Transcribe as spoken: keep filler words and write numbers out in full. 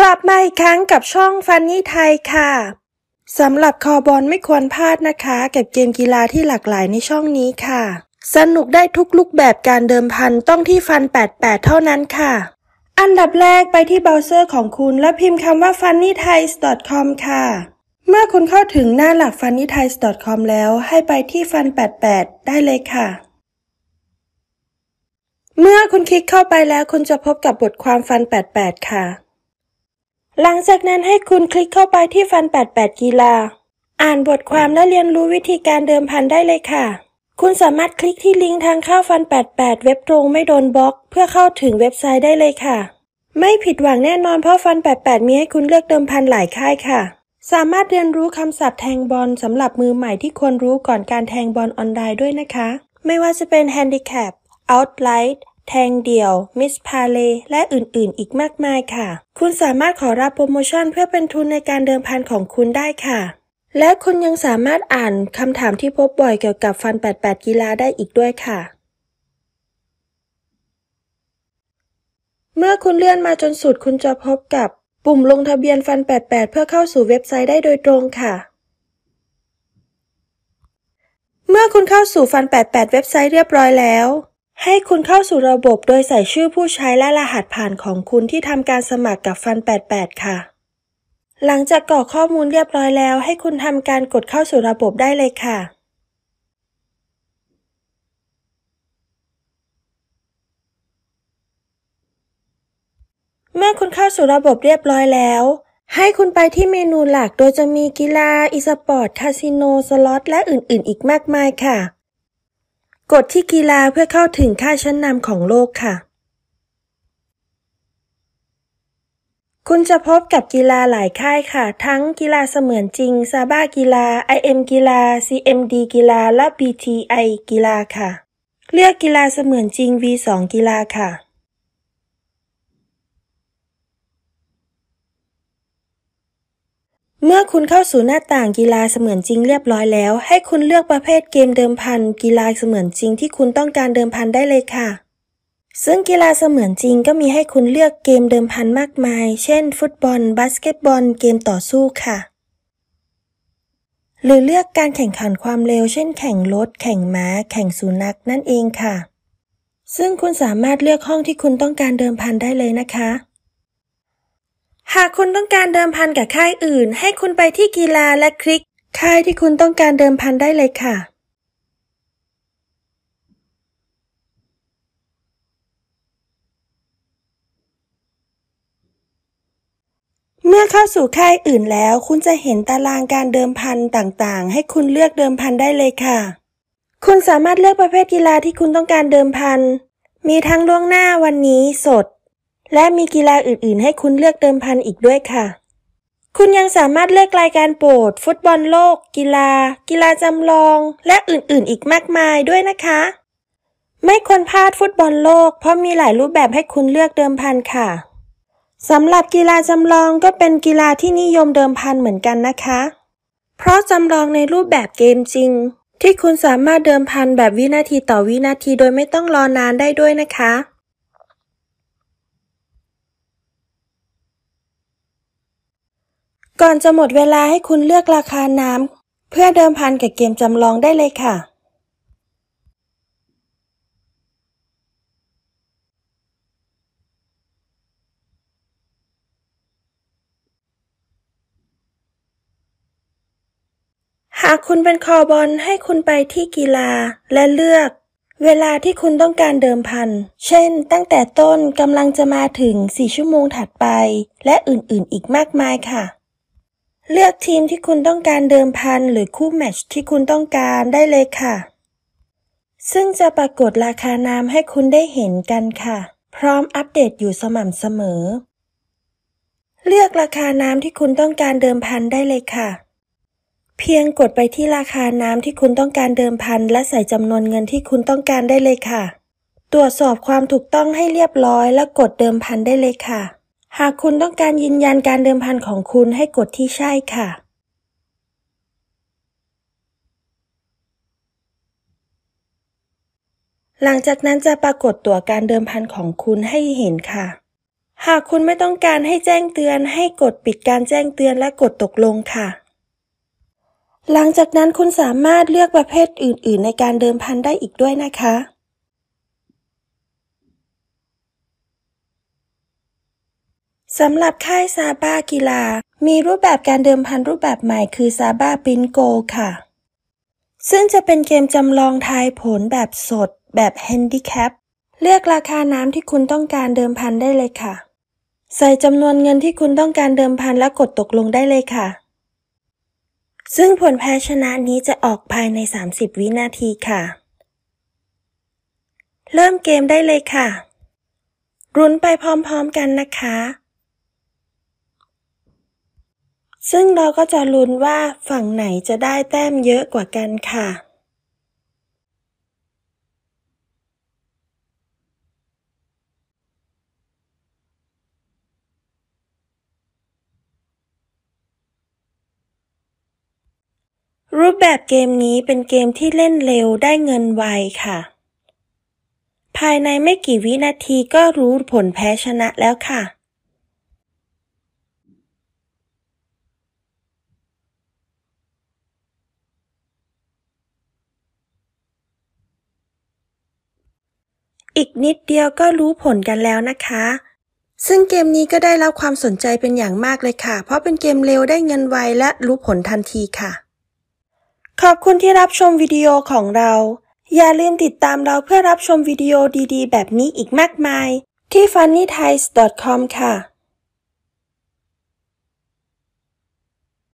กลับมาอีกครั้งกับช่อง Funny Thai ค่ะสำหรับคอบอลไม่ควรพลาดนะคะกับเกมกีฬาที่หลากหลายในช่องนี้ค่ะสนุกได้ทุกลูกแบบการเดิมพันต้องที่ฟัน แปดสิบแปดเท่านั้นค่ะอันดับแรกไปที่เบราว์เซอร์ของคุณและพิมพ์คำว่า funnythai ดอท com ค่ะเมื่อคุณเข้าถึงหน้าหลัก funnythai ดอท com แล้วให้ไปที่ ฟัน แปดสิบแปด ได้เลยค่ะเมื่อคุณคลิกเข้าไปแล้วคุณจะพบกับบทความ ฟัน แปดสิบแปด ค่ะหลังจากนั้นให้คุณคลิกเข้าไปที่ ฟัน แปดสิบแปด กีฬาอ่านบทความและเรียนรู้วิธีการเดิมพันได้เลยค่ะคุณสามารถคลิกที่ลิงก์ทางเข้า ฟัน แปดสิบแปด เว็บตรงไม่โดนบล็อกเพื่อเข้าถึงเว็บไซต์ได้เลยค่ะไม่ผิดหวังแน่นอนเพราะ ฟัน แปดสิบแปด มีให้คุณเลือกเดิมพันหลายค่ายค่ะสามารถเรียนรู้คำศัพท์แทงบอลสำหรับมือใหม่ที่ควรรู้ก่อนการแทงบอลออนไลน์ด้วยนะคะไม่ว่าจะเป็น handicap outlightแทงเดี่ยวมิสพาเลและอื่นๆอีกมากมายค่ะคุณสามารถขอรับโปรโมชั่นเพื่อเป็นทุนในการเดิมพันของคุณได้ค่ะและคุณยังสามารถอ่านคำถามที่พบบ่อยเกี่ยวกับฟัน แปดสิบแปด กีฬาได้อีกด้วยค่ะเมื่อคุณเลื่อนมาจนสุดคุณจะพบกับปุ่มลงทะเบียนฟัน แปดสิบแปด เพื่อเข้าสู่เว็บไซต์ได้โดยตรงค่ะเมื่อคุณเข้าสู่ฟัน แปดสิบแปด เว็บไซต์เรียบร้อยแล้วให้คุณเข้าสู่ระบบโดยใส่ชื่อผู้ใช้และรหัสผ่านของคุณที่ทำการสมัครกับฟัน แปดสิบแปดค่ะหลังจากกรอกข้อมูลเรียบร้อยแล้วให้คุณทำการกดเข้าสู่ระบบได้เลยค่ะเมื่อคุณเข้าสู่ระบบเรียบร้อยแล้วให้คุณไปที่เมนูหลักโดยจะมีกีฬาอีสปอร์ตคาสิโนสล็อตและอื่นๆอีกมากมายค่ะกดที่กีฬาเพื่อเข้าถึงค่ายชั้นนำของโลกค่ะคุณจะพบกับกีฬาหลายค่ายค่ะทั้งกีฬาเสมือนจริงซาบ้ากีฬา ไอ เอ็ม กีฬา ซี เอ็ม ดี กีฬาและ บี ที ไอ กีฬาค่ะเลือกกีฬาเสมือนจริง วี ทู กีฬาค่ะเมื่อคุณเข้าสู่หน้าต่างกีฬาเสมือนจริงเรียบร้อยแล้วให้คุณเลือกประเภทเกมเดิมพันกีฬาเสมือนจริงที่คุณต้องการเดิมพันได้เลยค่ะซึ่งกีฬาเสมือนจริงก็มีให้คุณเลือกเกมเดิมพันมากมายเช่นฟุตบอลบาสเกตบอลเกมต่อสู้ค่ะหรือเลือกการแข่งขันความเร็วเช่นแข่งรถแข่งม้าแข่งสุนัขนั่นเองค่ะซึ่งคุณสามารถเลือกห้องที่คุณต้องการเดิมพันได้เลยนะคะหากคุณต้องการเดิมพันกับค่ายอื่นให้คุณไปที่กีฬาและคลิกค่ายที่คุณต้องการเดิมพันได้เลยค่ะเมื่อเข้าสู่ค่ายอื่นแล้วคุณจะเห็นตารางการเดิมพันต่างๆให้คุณเลือกเดิมพันได้เลยค่ะคุณสามารถเลือกประเภทกีฬาที่คุณต้องการเดิมพันมีทั้งล่วงหน้าวันนี้สดและมีกีฬาอื่นๆให้คุณเลือกเดิมพันอีกด้วยค่ะคุณยังสามารถเลือกรายการโปรดฟุตบอลโลกกีฬากีฬาจำลองและอื่นๆอีกมากมายด้วยนะคะไม่ควรพลาดฟุตบอลโลกเพราะมีหลายรูปแบบให้คุณเลือกเดิมพันค่ะสำหรับกีฬาจำลองก็เป็นกีฬาที่นิยมเดิมพันเหมือนกันนะคะเพราะจำลองในรูปแบบเกมจริงที่คุณสามารถเดิมพันแบบวินาทีต่อวินาทีโดยไม่ต้องรอนานได้ด้วยนะคะก่อนจะหมดเวลาให้คุณเลือกราคาน้ำเพื่อเดิมพันกับเกมจำลองได้เลยค่ะหากคุณเป็นคอบอลให้คุณไปที่กีฬาและเลือกเวลาที่คุณต้องการเดิมพันเช่นตั้งแต่ต้นกำลังจะมาถึงสี่ชั่วโมงถัดไปและอื่นๆอีกมากมายค่ะเลือกทีมที่คุณต้องการเดิมพันหรือคู่แมตช์ที่คุณต้องการได้เลยค่ะซึ่งจะปรากฏราคาน้ำให้คุณได้เห็นกันค่ะพร้อมอัปเดตอยู่สม่ำเสมอเลือกราคาน้ำที่คุณต้องการเดิมพันได้เลยค่ะเพียงกดไปที่ราคาน้ำที่คุณต้องการเดิมพันและใส่จำนวนเงินที่คุณต้องการได้เลยค่ะตรวจสอบความถูกต้องให้เรียบร้อยและกดเดิมพันได้เลยค่ะหากคุณต้องการยืนยันการเดิมพันของคุณให้กดที่ใช่ค่ะหลังจากนั้นจะปรากฏตัวการเดิมพันของคุณให้เห็นค่ะ หากคุณไม่ต้องการให้แจ้งเตือนให้กดปิดการแจ้งเตือนและกดตกลงค่ะหลังจากนั้นคุณสามารถเลือกประเภทอื่นๆในการเดิมพันได้อีกด้วยนะคะสำหรับค่ายซาบ้ากีฬามีรูปแบบการเดิมพันรูปแบบใหม่คือซาบ้าบิงโกค่ะซึ่งจะเป็นเกมจำลองทายผลแบบสดแบบแฮนดิแคปเลือกราคาน้ำที่คุณต้องการเดิมพันได้เลยค่ะใส่จำนวนเงินที่คุณต้องการเดิมพันและกดตกลงได้เลยค่ะซึ่งผลแพ้ชนะนี้จะออกภายในสามสิบวินาทีค่ะเริ่มเกมได้เลยค่ะรุ้นไปพร้อมๆกันนะคะซึ่งเราก็จะลุ้นว่าฝั่งไหนจะได้แต้มเยอะกว่ากันค่ะรูปแบบเกมนี้เป็นเกมที่เล่นเร็วได้เงินไวค่ะภายในไม่กี่วินาทีก็รู้ผลแพ้ชนะแล้วค่ะอีกนิดเดียวก็รู้ผลกันแล้วนะคะซึ่งเกมนี้ก็ได้รับความสนใจเป็นอย่างมากเลยค่ะเพราะเป็นเกมเร็วได้เงินไวและรู้ผลทันทีค่ะขอบคุณที่รับชมวิดีโอของเราอย่าลืมติดตามเราเพื่อรับชมวิดีโอดีๆแบบนี้อีกมากมายที่ ฟันนี่ไทย ดอท คอม ค่ะ